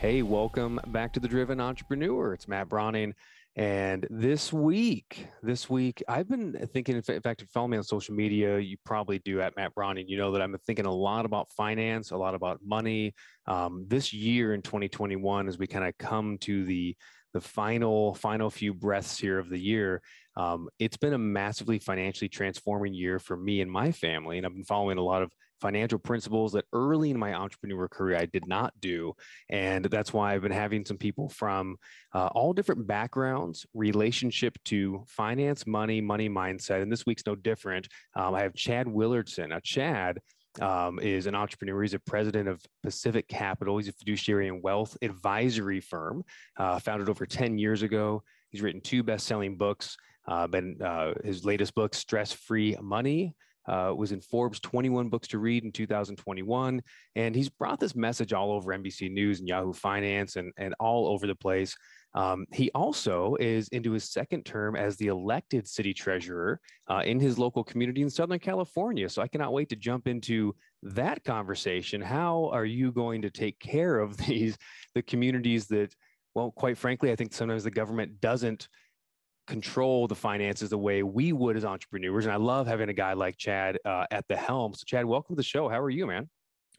Hey, welcome back to The Driven Entrepreneur. It's Matt Brauning. And this week, I've been thinking, in fact, if you follow me on social media, you probably do, at Matt Brauning, you know that I've been thinking a lot about finance, a lot about money. This year in 2021, as we kind of come to the final few breaths here of the year, it's been a massively financially transforming year for me and my family. And I've been following a lot of financial principles that early in my entrepreneur career, I did not do. And that's why I've been having some people from all different backgrounds, relationship to finance, money mindset. And this week's no different. I have Chad Willardson. Now, Chad is an entrepreneur. He's a president of Pacific Capital. He's a fiduciary and wealth advisory firm founded over 10 years ago. He's written 2 best-selling books. His latest book, Stress-Free Money, was in Forbes 21 Books to Read in 2021. And he's brought this message all over NBC News and Yahoo Finance and all over the place. He also is into his second term as the elected city treasurer in his local community in Southern California. So I cannot wait to jump into that conversation. How are you going to take care of the communities that, well, quite frankly, I think sometimes the government doesn't control the finances the way we would as entrepreneurs. And I love having a guy like Chad at the helm. So Chad, welcome to the show. How are you, man?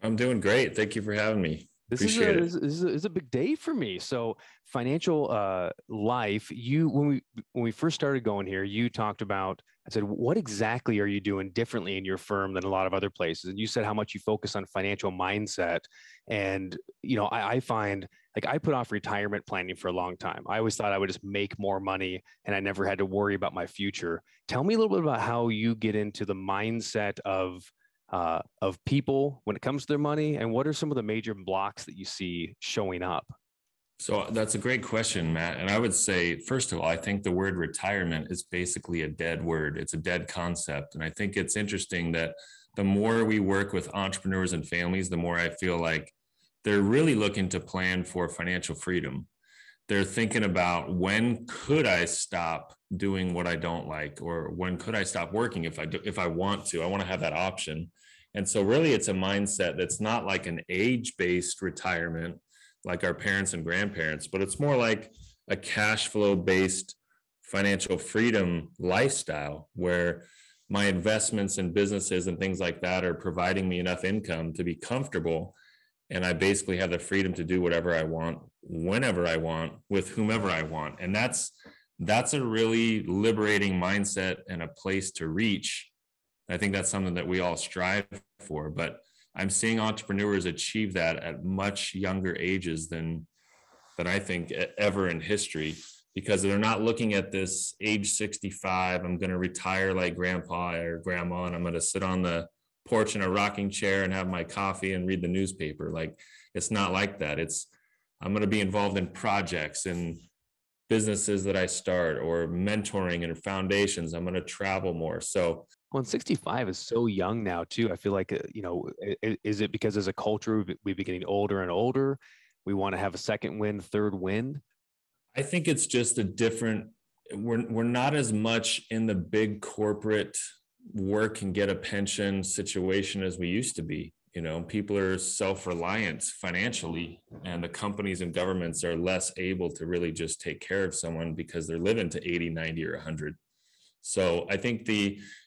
I'm doing great. Thank you for having me. This is a big day for me. So financial life, when we first started going here, you talked about, I said, what exactly are you doing differently in your firm than a lot of other places? And you said how much you focus on financial mindset. And, you know, I find, like, I put off retirement planning for a long time. I always thought I would just make more money and I never had to worry about my future. Tell me a little bit about how you get into the mindset of people when it comes to their money, and what are some of the major blocks that you see showing up? So that's a great question, Matt. And I would say, first of all, I think the word retirement is basically a dead word. It's a dead concept. And I think it's interesting that the more we work with entrepreneurs and families, the more I feel like they're really looking to plan for financial freedom. They're thinking about, when could I stop doing what I don't like, or when could I stop working if I want to? I want to have that option. And so really it's a mindset that's not like an age-based retirement like our parents and grandparents, but it's more like a cash flow-based financial freedom lifestyle where my investments and businesses and things like that are providing me enough income to be comfortable. And I basically have the freedom to do whatever I want, whenever I want, with whomever I want. And that's a really liberating mindset and a place to reach. I think that's something that we all strive for, but I'm seeing entrepreneurs achieve that at much younger ages than I think ever in history, because they're not looking at this age 65, I'm going to retire like grandpa or grandma, and I'm going to sit on the porch in a rocking chair and have my coffee and read the newspaper. Like, it's not like that. It's, I'm going to be involved in projects and businesses that I start, or mentoring and foundations. I'm going to travel more. So, well, 65 is so young now too. I feel like, you know, is it because as a culture, we've been getting older and older? We want to have a second wind, third wind. I think it's just a different, we're not as much in the big corporate work and get a pension situation as we used to be. You know, people are self-reliant financially, and the companies and governments are less able to really just take care of someone because they're living to 80, 90, or 100. So I think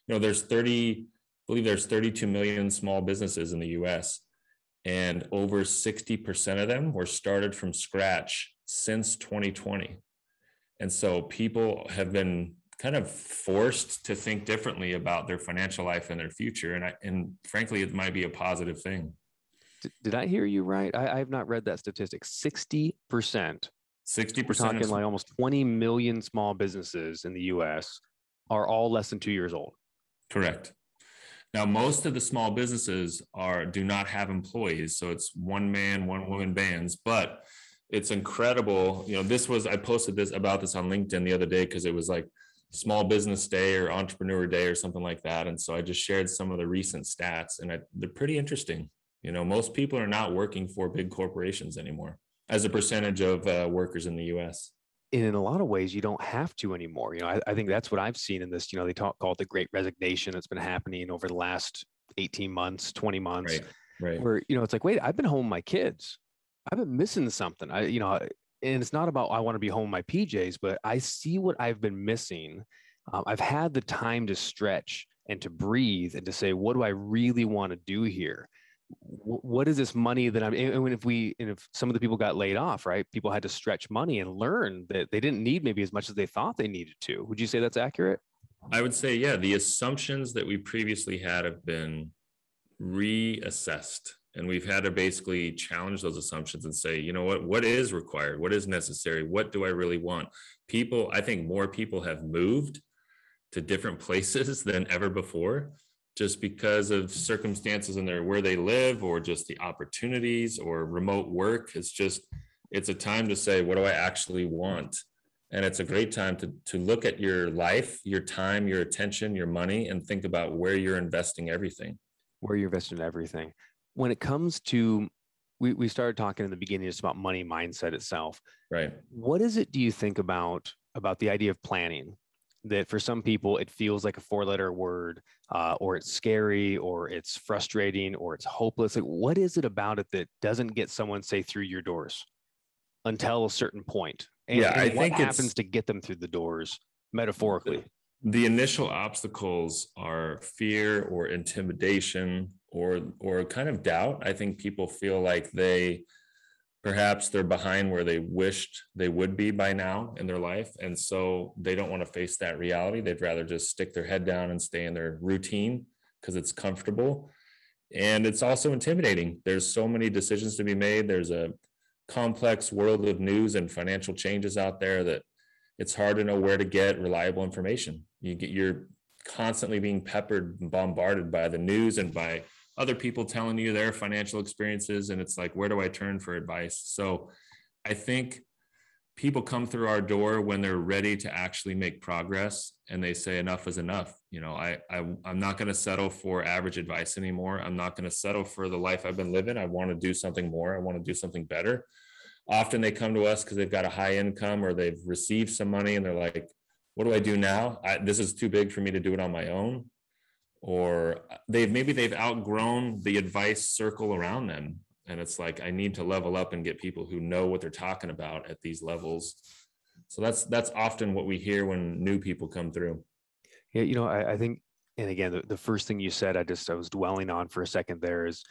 there's 32 million small businesses in the US, and over 60% of them were started from scratch since 2020. And so people have been kind of forced to think differently about their financial life and their future. And frankly, it might be a positive thing. Did I hear you right? I have not read that statistic. 60%. 60%. We're talking like almost 20 million small businesses in the US are all less than 2 years old. Correct. Now, most of the small businesses do not have employees. So it's one man, one woman bands, but It's incredible. You know, this was, I posted this about this on LinkedIn the other day because it was like Small Business Day or Entrepreneur Day or something like that. And so I just shared some of the recent stats, and they're pretty interesting. You know, most people are not working for big corporations anymore as a percentage of workers in the U.S. And in a lot of ways, you don't have to anymore. You know, I think that's what I've seen in this, you know, they call it the Great Resignation that's been happening over the last 18 months, 20 months, right. Where, you know, it's like, wait, I've been home with my kids. I've been missing something. And it's not about, I want to be home with my PJs, but I see what I've been missing. I've had the time to stretch and to breathe and to say, what do I really want to do here? What is this money that I'm, and if some of the people got laid off, right? People had to stretch money and learn that they didn't need maybe as much as they thought they needed to. Would you say that's accurate? I would say, yeah, the assumptions that we previously had have been reassessed. And we've had to basically challenge those assumptions and say, you know what is required? What is necessary? What do I really want? People, I think more people have moved to different places than ever before, just because of circumstances in their, where they live, or just the opportunities or remote work. It's just, it's a time to say, what do I actually want? And it's a great time to look at your life, your time, your attention, your money, and think about where you're investing everything. When it comes to, we started talking in the beginning just about money mindset itself. Right. What is it, do you think about the idea of planning? That for some people, it feels like a four-letter word, or it's scary, or it's frustrating, or it's hopeless. Like, what is it about it that doesn't get someone, say, through your doors until a certain point? And, yeah, and what happens to get them through the doors, metaphorically? The initial obstacles are fear or intimidation or kind of doubt. I think people feel like perhaps they're behind where they wished they would be by now in their life. And so they don't want to face that reality. They'd rather just stick their head down and stay in their routine because it's comfortable. And it's also intimidating. There's so many decisions to be made. There's a complex world of news and financial changes out there that it's hard to know where to get reliable information. You're constantly being peppered and bombarded by the news and by other people telling you their financial experiences. And it's like, where do I turn for advice? So I think people come through our door when they're ready to actually make progress and they say enough is enough. You know, I'm not going to settle for average advice anymore. I'm not going to settle for the life I've been living. I want to do something more. I want to do something better. Often they come to us because they've got a high income or they've received some money and they're like, what do I do now? This is too big for me to do it on my own. Or maybe they've outgrown the advice circle around them. And it's like, I need to level up and get people who know what they're talking about at these levels. So that's often what we hear when new people come through. Yeah, you know, I think, and again, the first thing you said, I was dwelling on for a second there, is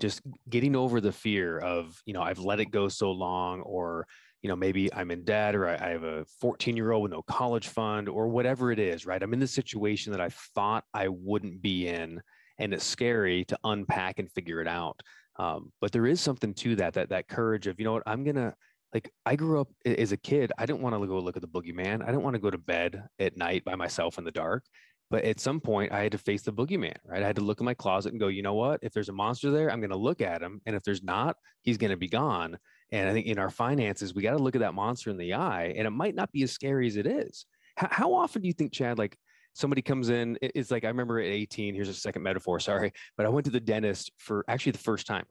just getting over the fear of, you know, I've let it go so long, or, you know, maybe I'm in debt, or I have a 14-year-old with no college fund, or whatever it is, right? I'm in this situation that I thought I wouldn't be in, and it's scary to unpack and figure it out. But there is something to that courage of, you know what, I'm going to, like, I grew up as a kid, I didn't want to go look at the boogeyman. I didn't want to go to bed at night by myself in the dark. But at some point, I had to face the boogeyman, right? I had to look in my closet and go, you know what, if there's a monster there, I'm going to look at him. And if there's not, he's going to be gone. And I think in our finances, we got to look at that monster in the eye, and it might not be as scary as it is. How often do you think, Chad, like somebody comes in, it's like, I remember at 18, here's a second metaphor, sorry, but I went to the dentist for actually the first time.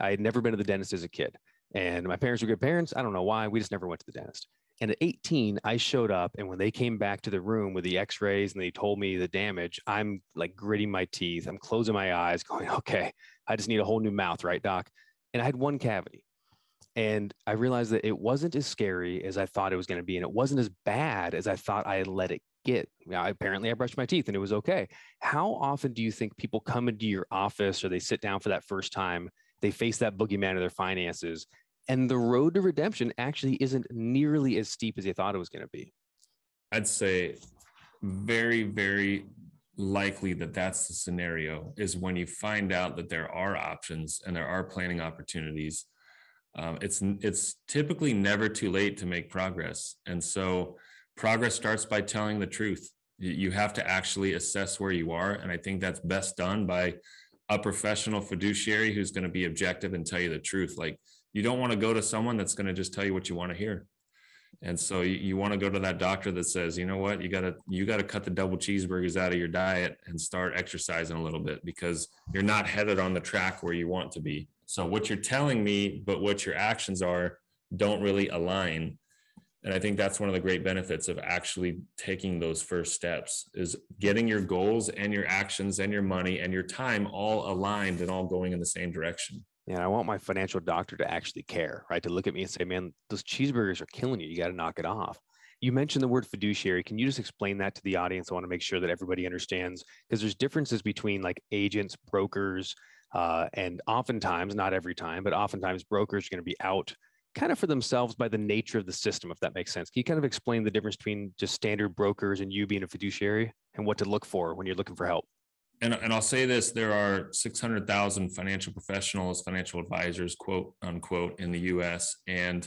I had never been to the dentist as a kid, and my parents were good parents. I don't know why, we just never went to the dentist. And at 18, I showed up, and when they came back to the room with the x-rays and they told me the damage, I'm like gritting my teeth, I'm closing my eyes going, okay, I just need a whole new mouth, right, doc? And I had one cavity. And I realized that it wasn't as scary as I thought it was going to be. And it wasn't as bad as I thought I let it get. Now, apparently I brushed my teeth and it was okay. How often do you think people come into your office, or they sit down for that first time, they face that boogeyman of their finances, and the road to redemption actually isn't nearly as steep as they thought it was going to be? I'd say very, very likely that's the scenario, is when you find out that there are options and there are planning opportunities. It's typically never too late to make progress. And so progress starts by telling the truth. You have to actually assess where you are. And I think that's best done by a professional fiduciary who's going to be objective and tell you the truth. Like, You don't want to go to someone that's going to just tell you what you want to hear. And so you want to go to that doctor that says, you know what, you got to cut the double cheeseburgers out of your diet and start exercising a little bit, because you're not headed on the track where you want to be. So what you're telling me, but what your actions are, don't really align. And I think that's one of the great benefits of actually taking those first steps, is getting your goals and your actions and your money and your time all aligned and all going in the same direction. And I want my financial doctor to actually care, right? To look at me and say, man, those cheeseburgers are killing you. You got to knock it off. You mentioned the word fiduciary. Can you just explain that to the audience? I want to make sure that everybody understands, because there's differences between like agents, brokers, and oftentimes, not every time, but oftentimes brokers are going to be out kind of for themselves by the nature of the system, if that makes sense. Can you kind of explain the difference between just standard brokers and you being a fiduciary, and what to look for when you're looking for help? And I'll say this, there are 600,000 financial professionals, financial advisors, quote unquote, in the US. And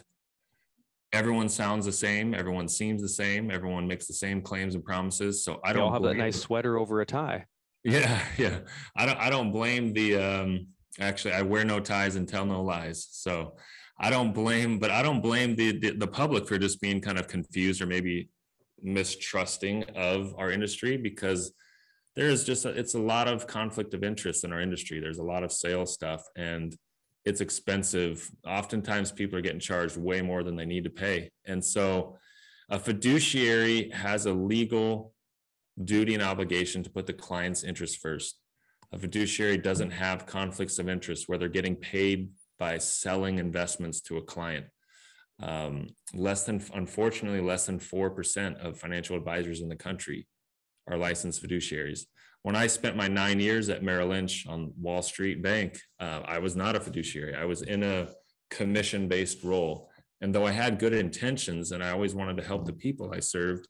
everyone sounds the same. Everyone seems the same. Everyone makes the same claims and promises. So I don't have that nice sweater over a tie. Yeah. Yeah. I don't blame the, actually I wear no ties and tell no lies. So I don't blame the public for just being kind of confused or maybe mistrusting of our industry, because there's just, it's a lot of conflict of interest in our industry. There's a lot of sales stuff and it's expensive. Oftentimes people are getting charged way more than they need to pay. And so a fiduciary has a legal duty and obligation to put the client's interest first. A fiduciary doesn't have conflicts of interest where they're getting paid by selling investments to a client. Unfortunately, less than 4% of financial advisors in the country are licensed fiduciaries. When I spent my 9 years at Merrill Lynch on Wall Street Bank, I was not a fiduciary. I was in a commission-based role. And though I had good intentions and I always wanted to help the people I served,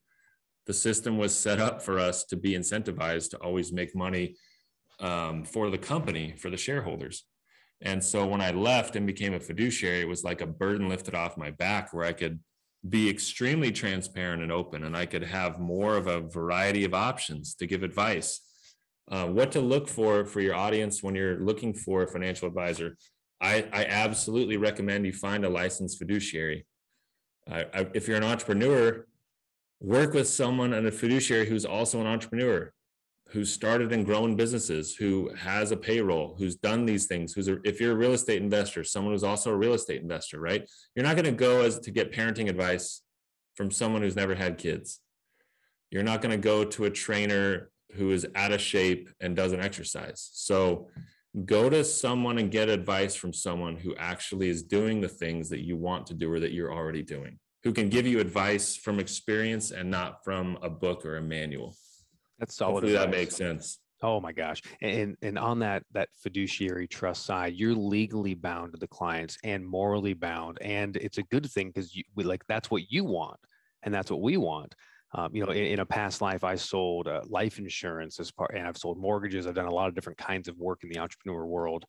the system was set up for us to be incentivized to always make money for the company, for the shareholders. And so when I left and became a fiduciary, it was like a burden lifted off my back, where I could be extremely transparent and open, and I could have more of a variety of options to give advice. What to look for your audience when you're looking for a financial advisor. I absolutely recommend you find a licensed fiduciary. If you're an entrepreneur, work with someone and a fiduciary who's also an entrepreneur, who's started and grown businesses, who has a payroll, who's done these things, if you're a real estate investor, someone who's also a real estate investor, right? You're not going to go to get parenting advice from someone who's never had kids. You're not going to go to a trainer who is out of shape and doesn't exercise. So go to someone and get advice from someone who actually is doing the things that you want to do or that you're already doing, who can give you advice from experience and not from a book or a manual. That's solid. Hopefully that makes sense. Oh my gosh. And on that fiduciary trust side, you're legally bound to the clients and morally bound. And it's a good thing, because that's what you want. And that's what we want. In a past life, I sold life insurance and I've sold mortgages. I've done a lot of different kinds of work in the entrepreneur world,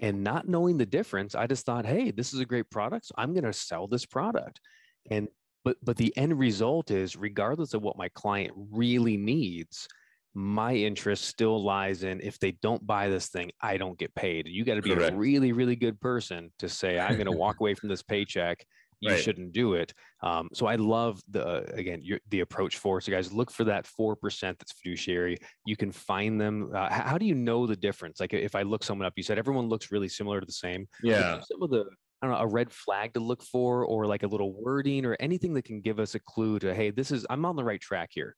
and not knowing the difference, I just thought, hey, this is a great product, so I'm going to sell this product. But the end result is, regardless of what my client really needs, my interest still lies in, if they don't buy this thing, I don't get paid. You got to be a really, really good person to say, I'm going to walk away from this paycheck. You shouldn't do it. So I love the approach for it. So guys, look for that 4% that's fiduciary. You can find them. How do you know the difference? Like, if I look someone up, you said everyone looks really similar to the same. Yeah. Some of the, I don't know, a red flag to look for, or like a little wording or anything that can give us a clue to, hey, I'm on the right track here,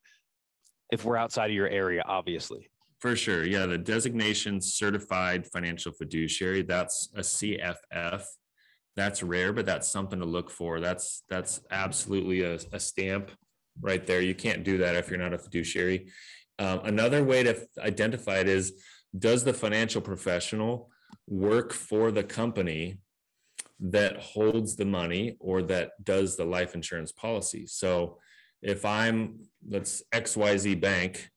if we're outside of your area, obviously. For sure. Yeah. The designation certified financial fiduciary, that's a CFF. That's rare, but that's something to look for. That's absolutely a stamp right there. You can't do that if you're not a fiduciary. Another way to identify it is, does the financial professional work for the company that holds the money or that does the life insurance policy? So if let's XYZ Bank,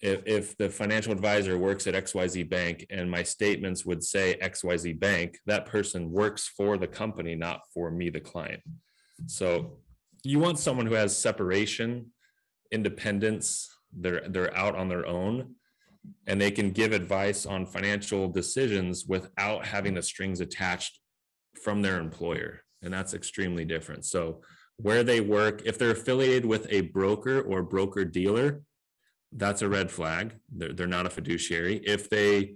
if the financial advisor works at XYZ Bank and my statements would say XYZ Bank, that person works for the company, not for me, the client. So you want someone who has separation, independence, they're out on their own, and they can give advice on financial decisions without having the strings attached from their employer, and that's extremely different. So where they work, if they're affiliated with a broker or broker dealer, that's a red flag. They're not a fiduciary. If they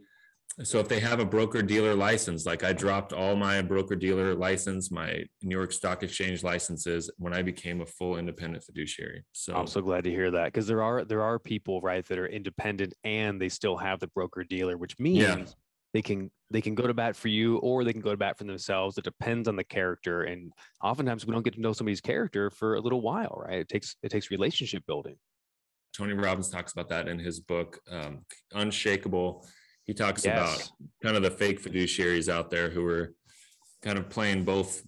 have a broker dealer license, like I dropped all my broker dealer license, my New York Stock Exchange licenses when I became a full independent fiduciary. So I'm so glad to hear that, because there are people, right, that are independent and they still have the broker dealer, which means they can go to bat for you or they can go to bat for themselves. It depends on the character, and oftentimes we don't get to know somebody's character for a little while, right? It takes relationship building. Tony Robbins talks about that in his book, Unshakable. He talks about kind of the fake fiduciaries out there who are kind of playing both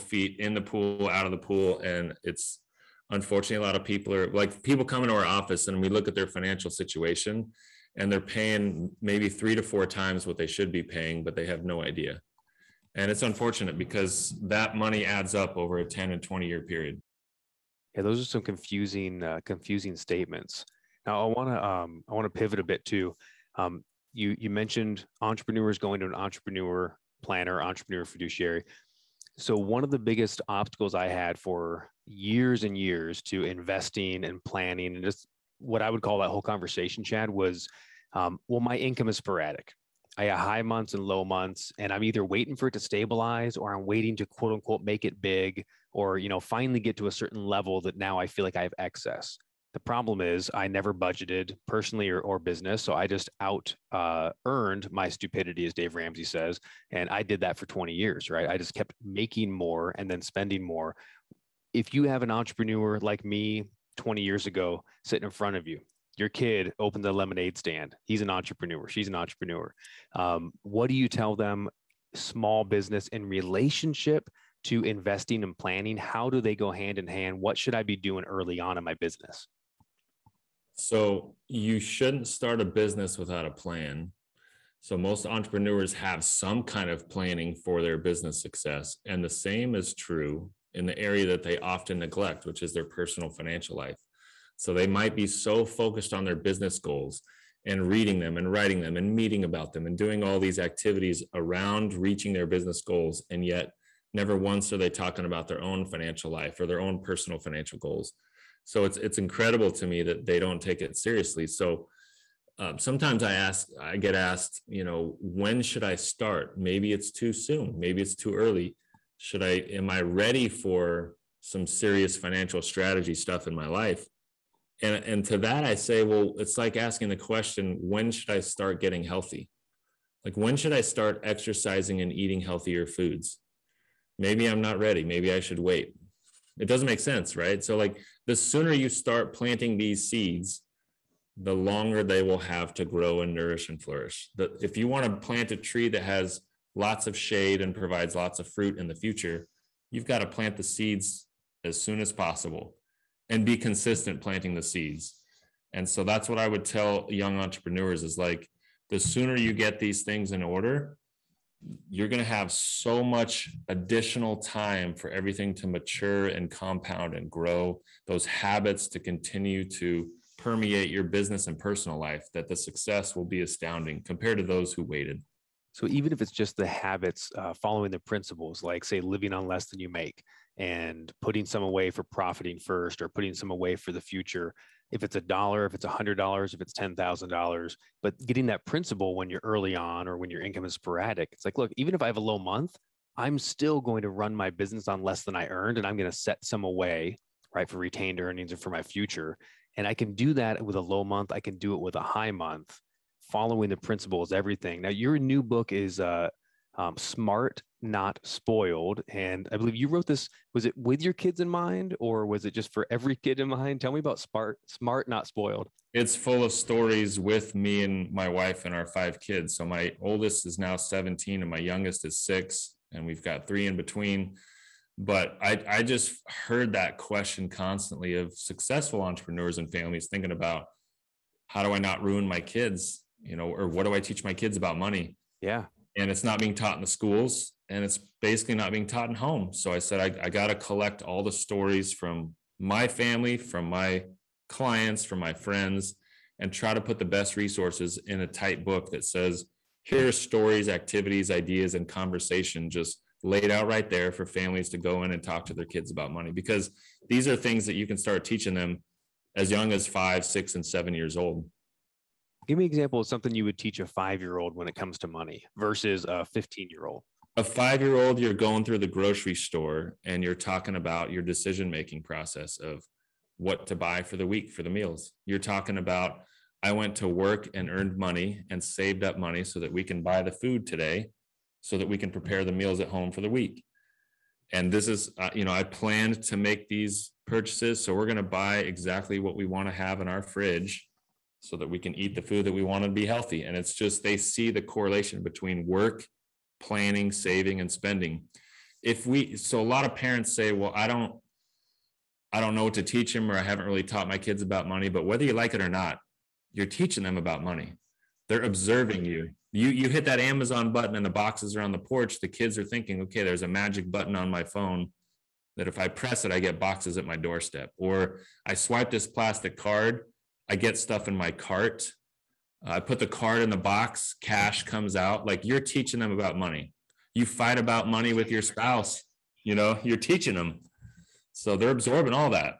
feet in the pool, out of the pool. And it's unfortunately, a lot of people are like, people come into our office and we look at their financial situation and they're paying maybe 3 to 4 times what they should be paying, but they have no idea. And it's unfortunate because that money adds up over a 10 and 20 year period. Yeah, those are some confusing statements. Now I want to pivot a bit too. You mentioned entrepreneurs going to an entrepreneur planner, entrepreneur fiduciary. So one of the biggest obstacles I had for years and years to investing and planning and just what I would call that whole conversation, Chad, was, well, my income is sporadic. I have high months and low months, and I'm either waiting for it to stabilize or I'm waiting to quote unquote make it big or, finally get to a certain level that now I feel like I have excess. The problem is I never budgeted personally or business. So I just earned my stupidity, as Dave Ramsey says. And I did that for 20 years, right? I just kept making more and then spending more. If you have an entrepreneur like me 20 years ago sitting in front of you, your kid opens a lemonade stand. He's an entrepreneur. She's an entrepreneur. What do you tell them, small business in relationship to investing and planning? How do they go hand in hand? What should I be doing early on in my business? So you shouldn't start a business without a plan. So most entrepreneurs have some kind of planning for their business success. And the same is true in the area that they often neglect, which is their personal financial life. So they might be so focused on their business goals and reading them and writing them and meeting about them and doing all these activities around reaching their business goals. And yet never once are they talking about their own financial life or their own personal financial goals. So it's incredible to me that they don't take it seriously. So sometimes I get asked, when should I start? Maybe it's too soon. Maybe it's too early. Am I ready for some serious financial strategy stuff in my life? And to that, I say, well, it's like asking the question, when should I start getting healthy? Like, when should I start exercising and eating healthier foods? Maybe I'm not ready. Maybe I should wait. It doesn't make sense, right? So like the sooner you start planting these seeds, the longer they will have to grow and nourish and flourish. If you want to plant a tree that has lots of shade and provides lots of fruit in the future, you've got to plant the seeds as soon as possible and be consistent planting the seeds. And so that's what I would tell young entrepreneurs is like, the sooner you get these things in order, you're going to have so much additional time for everything to mature and compound and grow, those habits to continue to permeate your business and personal life, that the success will be astounding compared to those who waited. So even if it's just the habits, following the principles, like say living on less than you make and putting some away for profiting first or putting some away for the future, if it's $1, if it's $100, if it's $10,000, but getting that principle when you're early on or when your income is sporadic, it's like, look, even if I have a low month, I'm still going to run my business on less than I earned. And I'm going to set some away, right, for retained earnings or for my future. And I can do that with a low month. I can do it with a high month. Following the principle is everything. Now, your new book is Smart, Not Spoiled. And I believe you wrote this, was it with your kids in mind or was it just for every kid in mind? Tell me about Smart, Not Spoiled. It's full of stories with me and my wife and our 5 kids. So my oldest is now 17 and my youngest is 6, and we've got 3 in between. But I just heard that question constantly of successful entrepreneurs and families thinking about, how do I not ruin my kids? Or what do I teach my kids about money? Yeah. And it's not being taught in the schools and it's basically not being taught in home. So I said, I got to collect all the stories from my family, from my clients, from my friends, and try to put the best resources in a tight book that says, here are stories, activities, ideas, and conversation just laid out right there for families to go in and talk to their kids about money, because these are things that you can start teaching them as young as 5, 6, and 7 years old. Give me an example of something you would teach a 5-year-old when it comes to money versus a 15-year-old. A 5-year-old, you're going through the grocery store and you're talking about your decision-making process of what to buy for the week for the meals. You're talking about, I went to work and earned money and saved up money so that we can buy the food today, so that we can prepare the meals at home for the week. And this is, I planned to make these purchases, so we're going to buy exactly what we want to have in our fridge so that we can eat the food that we want to be healthy. And it's just, they see the correlation between work, planning, saving, and spending. So a lot of parents say, well, I don't know what to teach them, or I haven't really taught my kids about money. But whether you like it or not, you're teaching them about money. They're observing you. You hit that Amazon button and the boxes are on the porch. The kids are thinking, okay, there's a magic button on my phone that if I press it, I get boxes at my doorstep. Or I swipe this plastic card, I get stuff in my cart. I put the card in the box, cash comes out. Like, you're teaching them about money. You fight about money with your spouse, you're teaching them. So they're absorbing all that.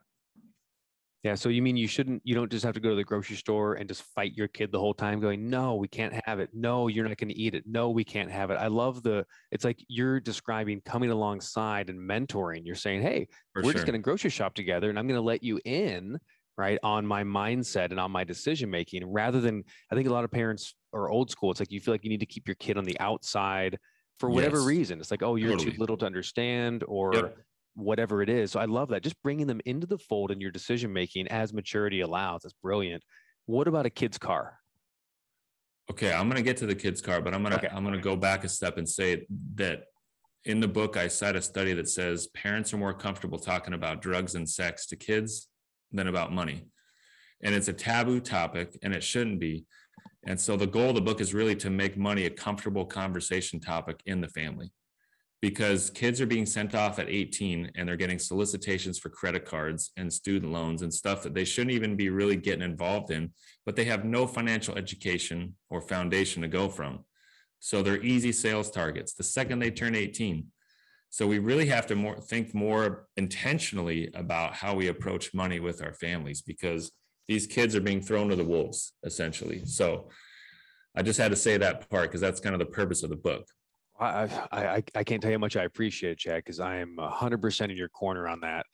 Yeah. So you mean you don't just have to go to the grocery store and just fight your kid the whole time going, no, we can't have it. No, you're not going to eat it. No, we can't have it. I love it's like you're describing coming alongside and mentoring. You're saying, hey, we're just going to grocery shop together and I'm going to let you in, right, on my mindset and on my decision-making, rather than, I think a lot of parents are old school. It's like, you feel like you need to keep your kid on the outside for whatever reason. It's like, oh, you're too little to understand, or whatever it is. So I love that. Just bringing them into the fold in your decision-making as maturity allows. That's brilliant. What about a kid's car? Okay. I'm going to get to the kid's car, but I'm going to go back a step and say that in the book, I cite a study that says parents are more comfortable talking about drugs and sex to kids than about money. And it's a taboo topic, and it shouldn't be. And so the goal of the book is really to make money a comfortable conversation topic in the family, because kids are being sent off at 18 and they're getting solicitations for credit cards and student loans and stuff that they shouldn't even be really getting involved in, but they have no financial education or foundation to go from. So they're easy sales targets the second they turn 18. So we really have to think more intentionally about how we approach money with our families, because these kids are being thrown to the wolves, essentially. So I just had to say that part, because that's kind of the purpose of the book. I can't tell you how much I appreciate it, Chad, because I am 100% in your corner on that.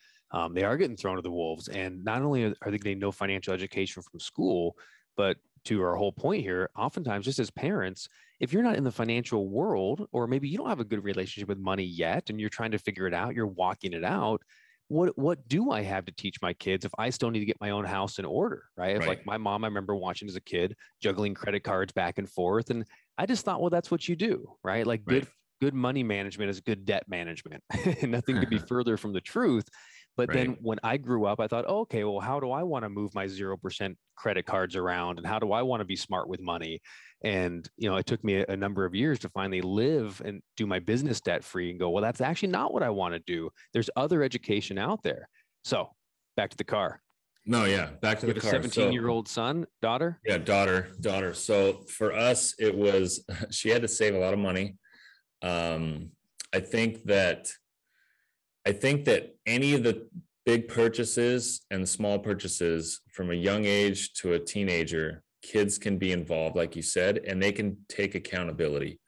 They are getting thrown to the wolves. And not only are they getting no financial education from school, but to our whole point here, oftentimes just as parents, if you're not in the financial world, or maybe you don't have a good relationship with money yet, and you're trying to figure it out, you're walking it out, what do I have to teach my kids if I still need to get my own house in order, right? If, like my mom, I remember watching as a kid, juggling credit cards back and forth. And I just thought, well, that's what you do, right? Like good money management is good debt management. Nothing could be further from the truth. But then when I grew up, I thought, oh, okay, well, how do I want to move my 0% credit cards around? And how do I want to be smart with money? And, it took me a number of years to finally live and do my business debt free and go, well, that's actually not what I want to do. There's other education out there. So back to the car. No, yeah. Back to the car. 17-year-old son, daughter? Yeah, daughter. So for us, it was, she had to save a lot of money. I think that any of the big purchases and the small purchases from a young age to a teenager, kids can be involved, like you said, and they can take accountability.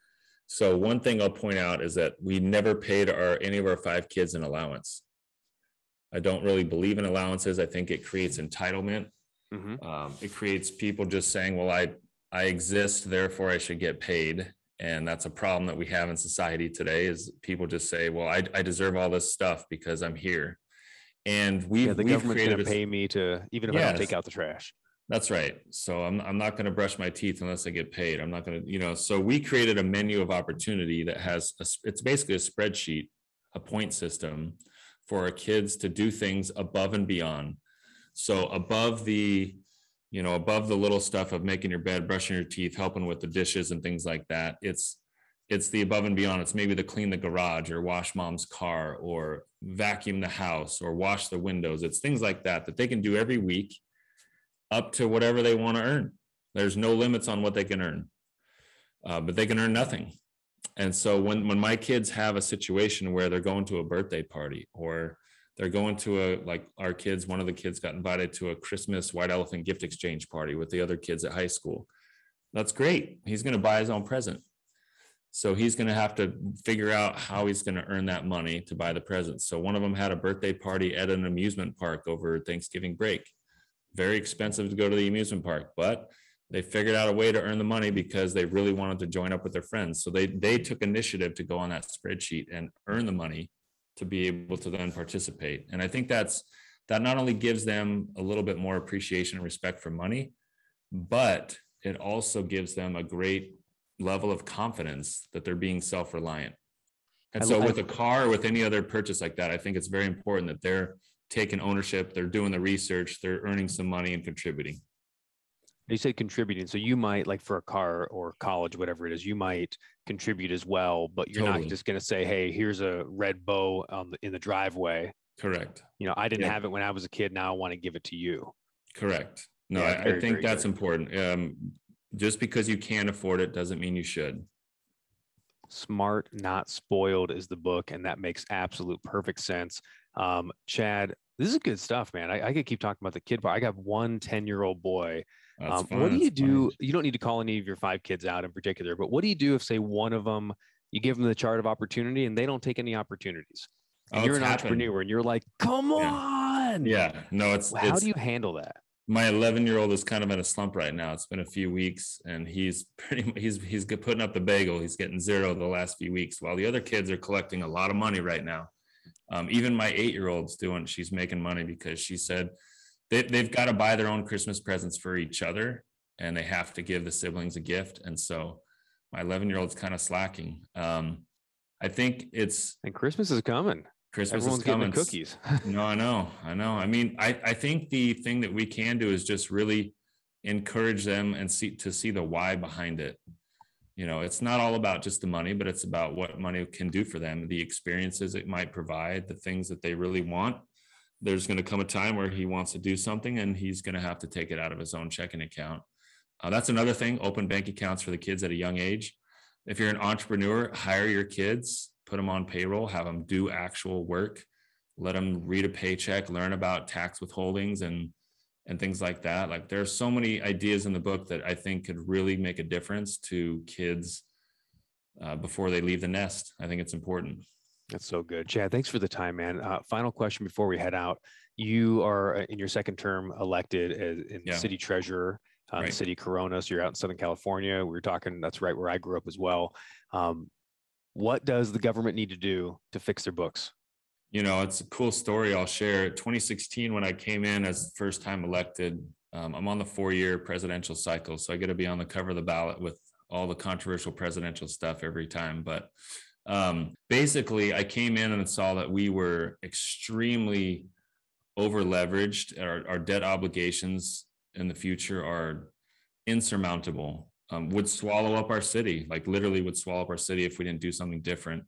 So one thing I'll point out is that we never paid any of our 5 kids an allowance. I don't really believe in allowances. I think it creates entitlement. Mm-hmm. It creates people just saying, well, I exist, therefore I should get paid. And that's a problem that we have in society today, is people just say, well, I deserve all this stuff because I'm here. And the government's going to pay me to, even if I don't take out the trash. That's right. So I'm not going to brush my teeth unless I get paid. I'm not going to, so we created a menu of opportunity that has, it's basically a spreadsheet, a point system for our kids to do things above and beyond. So above the little stuff of making your bed, brushing your teeth, helping with the dishes and things like that. It's the above and beyond. It's maybe the clean the garage, or wash mom's car, or vacuum the house, or wash the windows. It's things like that they can do every week, up to whatever they want to earn. There's no limits on what they can earn, but they can earn nothing. And so when my kids have a situation where they're going to a birthday party, or they're going to a, like our kids, one of the kids got invited to a Christmas white elephant gift exchange party with the other kids at high school. That's great. He's going to buy his own present. So he's going to have to figure out how he's going to earn that money to buy the presents. So one of them had a birthday party at an amusement park over Thanksgiving break. Very expensive to go to the amusement park, but they figured out a way to earn the money because they really wanted to join up with their friends. So they took initiative to go on that spreadsheet and earn the money to be able to then participate. And I think that not only gives them a little bit more appreciation and respect for money, but it also gives them a great level of confidence that they're being self-reliant. And so with a car or with any other purchase like that, I think it's very important that they're taking ownership, they're doing the research, they're earning some money and contributing. You said contributing. So you might, like for a car or college, whatever it is, you might contribute as well, but you're totally not just going to say, hey, here's a red bow in the driveway. Correct. You know, I didn't have it when I was a kid. Now I want to give it to you. Correct. No, yeah, I think that's important. Just because you can't afford it doesn't mean you should. Smart, Not Spoiled is the book. And that makes absolute perfect sense. Chad, this is good stuff, man. I could keep talking about the kid, but I got one 10-year-old boy. What do you do? You don't need to call any of your 5 kids out in particular, but what do you do if, say, one of them, you give them the chart of opportunity and they don't take any opportunities? And you're an entrepreneur and you're like, come on. Yeah. No, how do you handle that? My 11-year-old is kind of in a slump right now. It's been a few weeks and he's putting up the bagel. He's getting zero the last few weeks while the other kids are collecting a lot of money right now. Even my 8-year-old's she's making money because she said they've got to buy their own Christmas presents for each other and they have to give the siblings a gift. And so my 11-year-old's kind of slacking. I think and Christmas is coming. Everyone's getting cookies. No, I know. I mean, I think the thing that we can do is just really encourage them and see the why behind it. You know, it's not all about just the money, but it's about what money can do for them, the experiences it might provide, the things that they really want. There's going to come a time where he wants to do something and he's going to have to take it out of his own checking account. That's another thing. Open bank accounts for the kids at a young age. If you're an entrepreneur, hire your kids, put them on payroll, have them do actual work, let them read a paycheck, learn about tax withholdings and things like that. Like, there are so many ideas in the book that I think could really make a difference to kids before they leave the nest. I think it's important. That's so good. Chad, thanks for the time, man. Final question before we head out. You are in your 2nd term elected as city treasurer, right. City of Corona. So you're out in Southern California. We were talking, that's right where I grew up as well. What does the government need to do to fix their books? You know, it's a cool story I'll share. 2016, when I came in as first time elected, I'm on the 4-year presidential cycle. So I get to be on the cover of the ballot with all the controversial presidential stuff every time. But basically, I came in and saw that we were extremely over leveraged. Our debt obligations in the future are insurmountable, would swallow up our city, like literally would swallow up our city if we didn't do something different.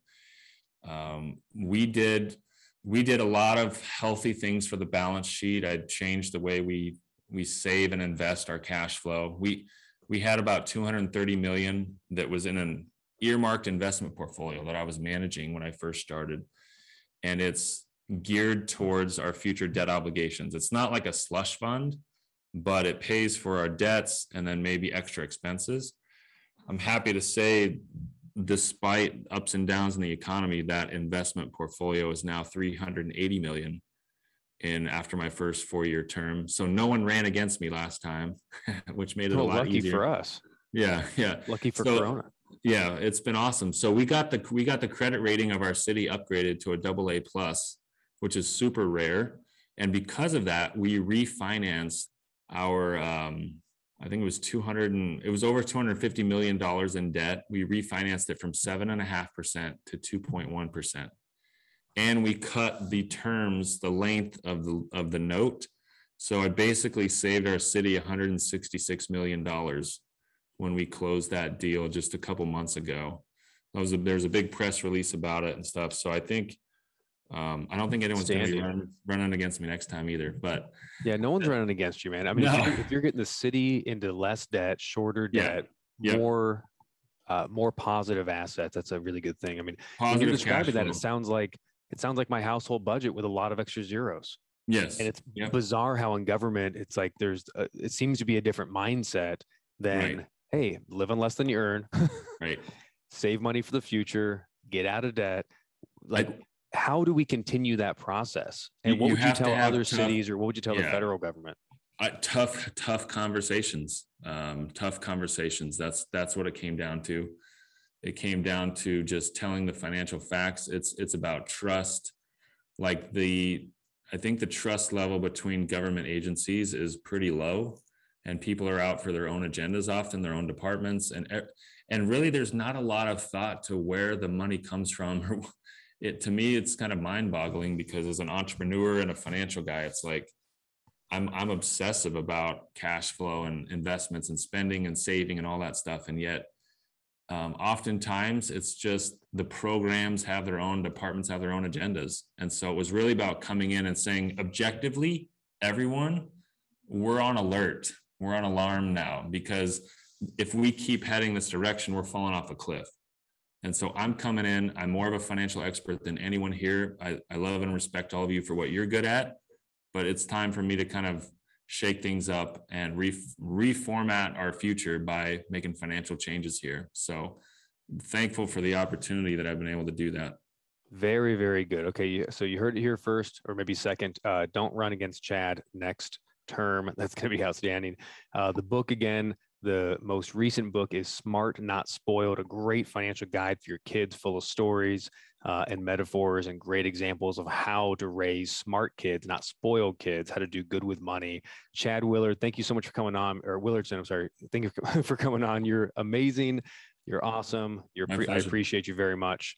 We did a lot of healthy things for the balance sheet. I changed the way we save and invest our cash flow. We had about $230 million that was in an earmarked investment portfolio that I was managing when I first started. And it's geared towards our future debt obligations. It's not like a slush fund, but it pays for our debts and then maybe extra expenses. I'm happy to say, despite ups and downs in the economy, that investment portfolio is now $380 million after my first 4-year term. So no one ran against me last time, which made it a lot easier. Lucky for us. Yeah. Yeah. Lucky for Corona. Yeah. It's been awesome. So we got the credit rating of our city upgraded to a AA+, which is super rare. And because of that, we refinanced our, I think it was over $250 million in debt. We refinanced it from 7.5% to 2.1%. And we cut the terms, the length of the note. So I basically saved our city $166 million when we closed that deal just a couple months ago. There's a big press release about it and stuff. So I think, I don't think anyone's going to be running against me next time either, but yeah, no one's running against you, man. I mean, if you're getting the city into less debt, shorter debt, more more positive assets. That's a really good thing. I mean, when you're describing that, it sounds like my household budget with a lot of extra zeros. Yes. And it's bizarre how in government, it's like it seems to be a different mindset than, hey, live on less than you earn, save money for the future, get out of debt. Like, how do we continue that process? And what would you tell other cities, or what would you tell the federal government? Tough conversations, That's what it came down to. It came down to just telling the financial facts. It's about trust. Like I think the trust level between government agencies is pretty low, and people are out for their own agendas, often their own departments. And really there's not a lot of thought to where the money comes from. To me, it's kind of mind boggling, because as an entrepreneur and a financial guy, it's like, I'm obsessive about cash flow and investments and spending and saving and all that stuff. And yet oftentimes it's just the programs have their own, departments have their own agendas. And so it was really about coming in and saying, objectively, everyone, we're on alert. We're on alarm now, because if we keep heading this direction, we're falling off a cliff. And so I'm coming in, I'm more of a financial expert than anyone here. I love and respect all of you for what you're good at, but it's time for me to kind of shake things up and reformat our future by making financial changes here. So I'm thankful for the opportunity that I've been able to do that. Very, very good. Okay. So you heard it here first, or maybe second. Don't run against Chad next term. That's going to be outstanding. The book again, the most recent book is Smart, Not Spoiled, a great financial guide for your kids, full of stories and metaphors and great examples of how to raise smart kids, not spoiled kids, how to do good with money. Chad Willard, thank you so much for coming on, or Willardson, I'm sorry. Thank you for coming on. You're amazing. You're awesome. I appreciate you very much.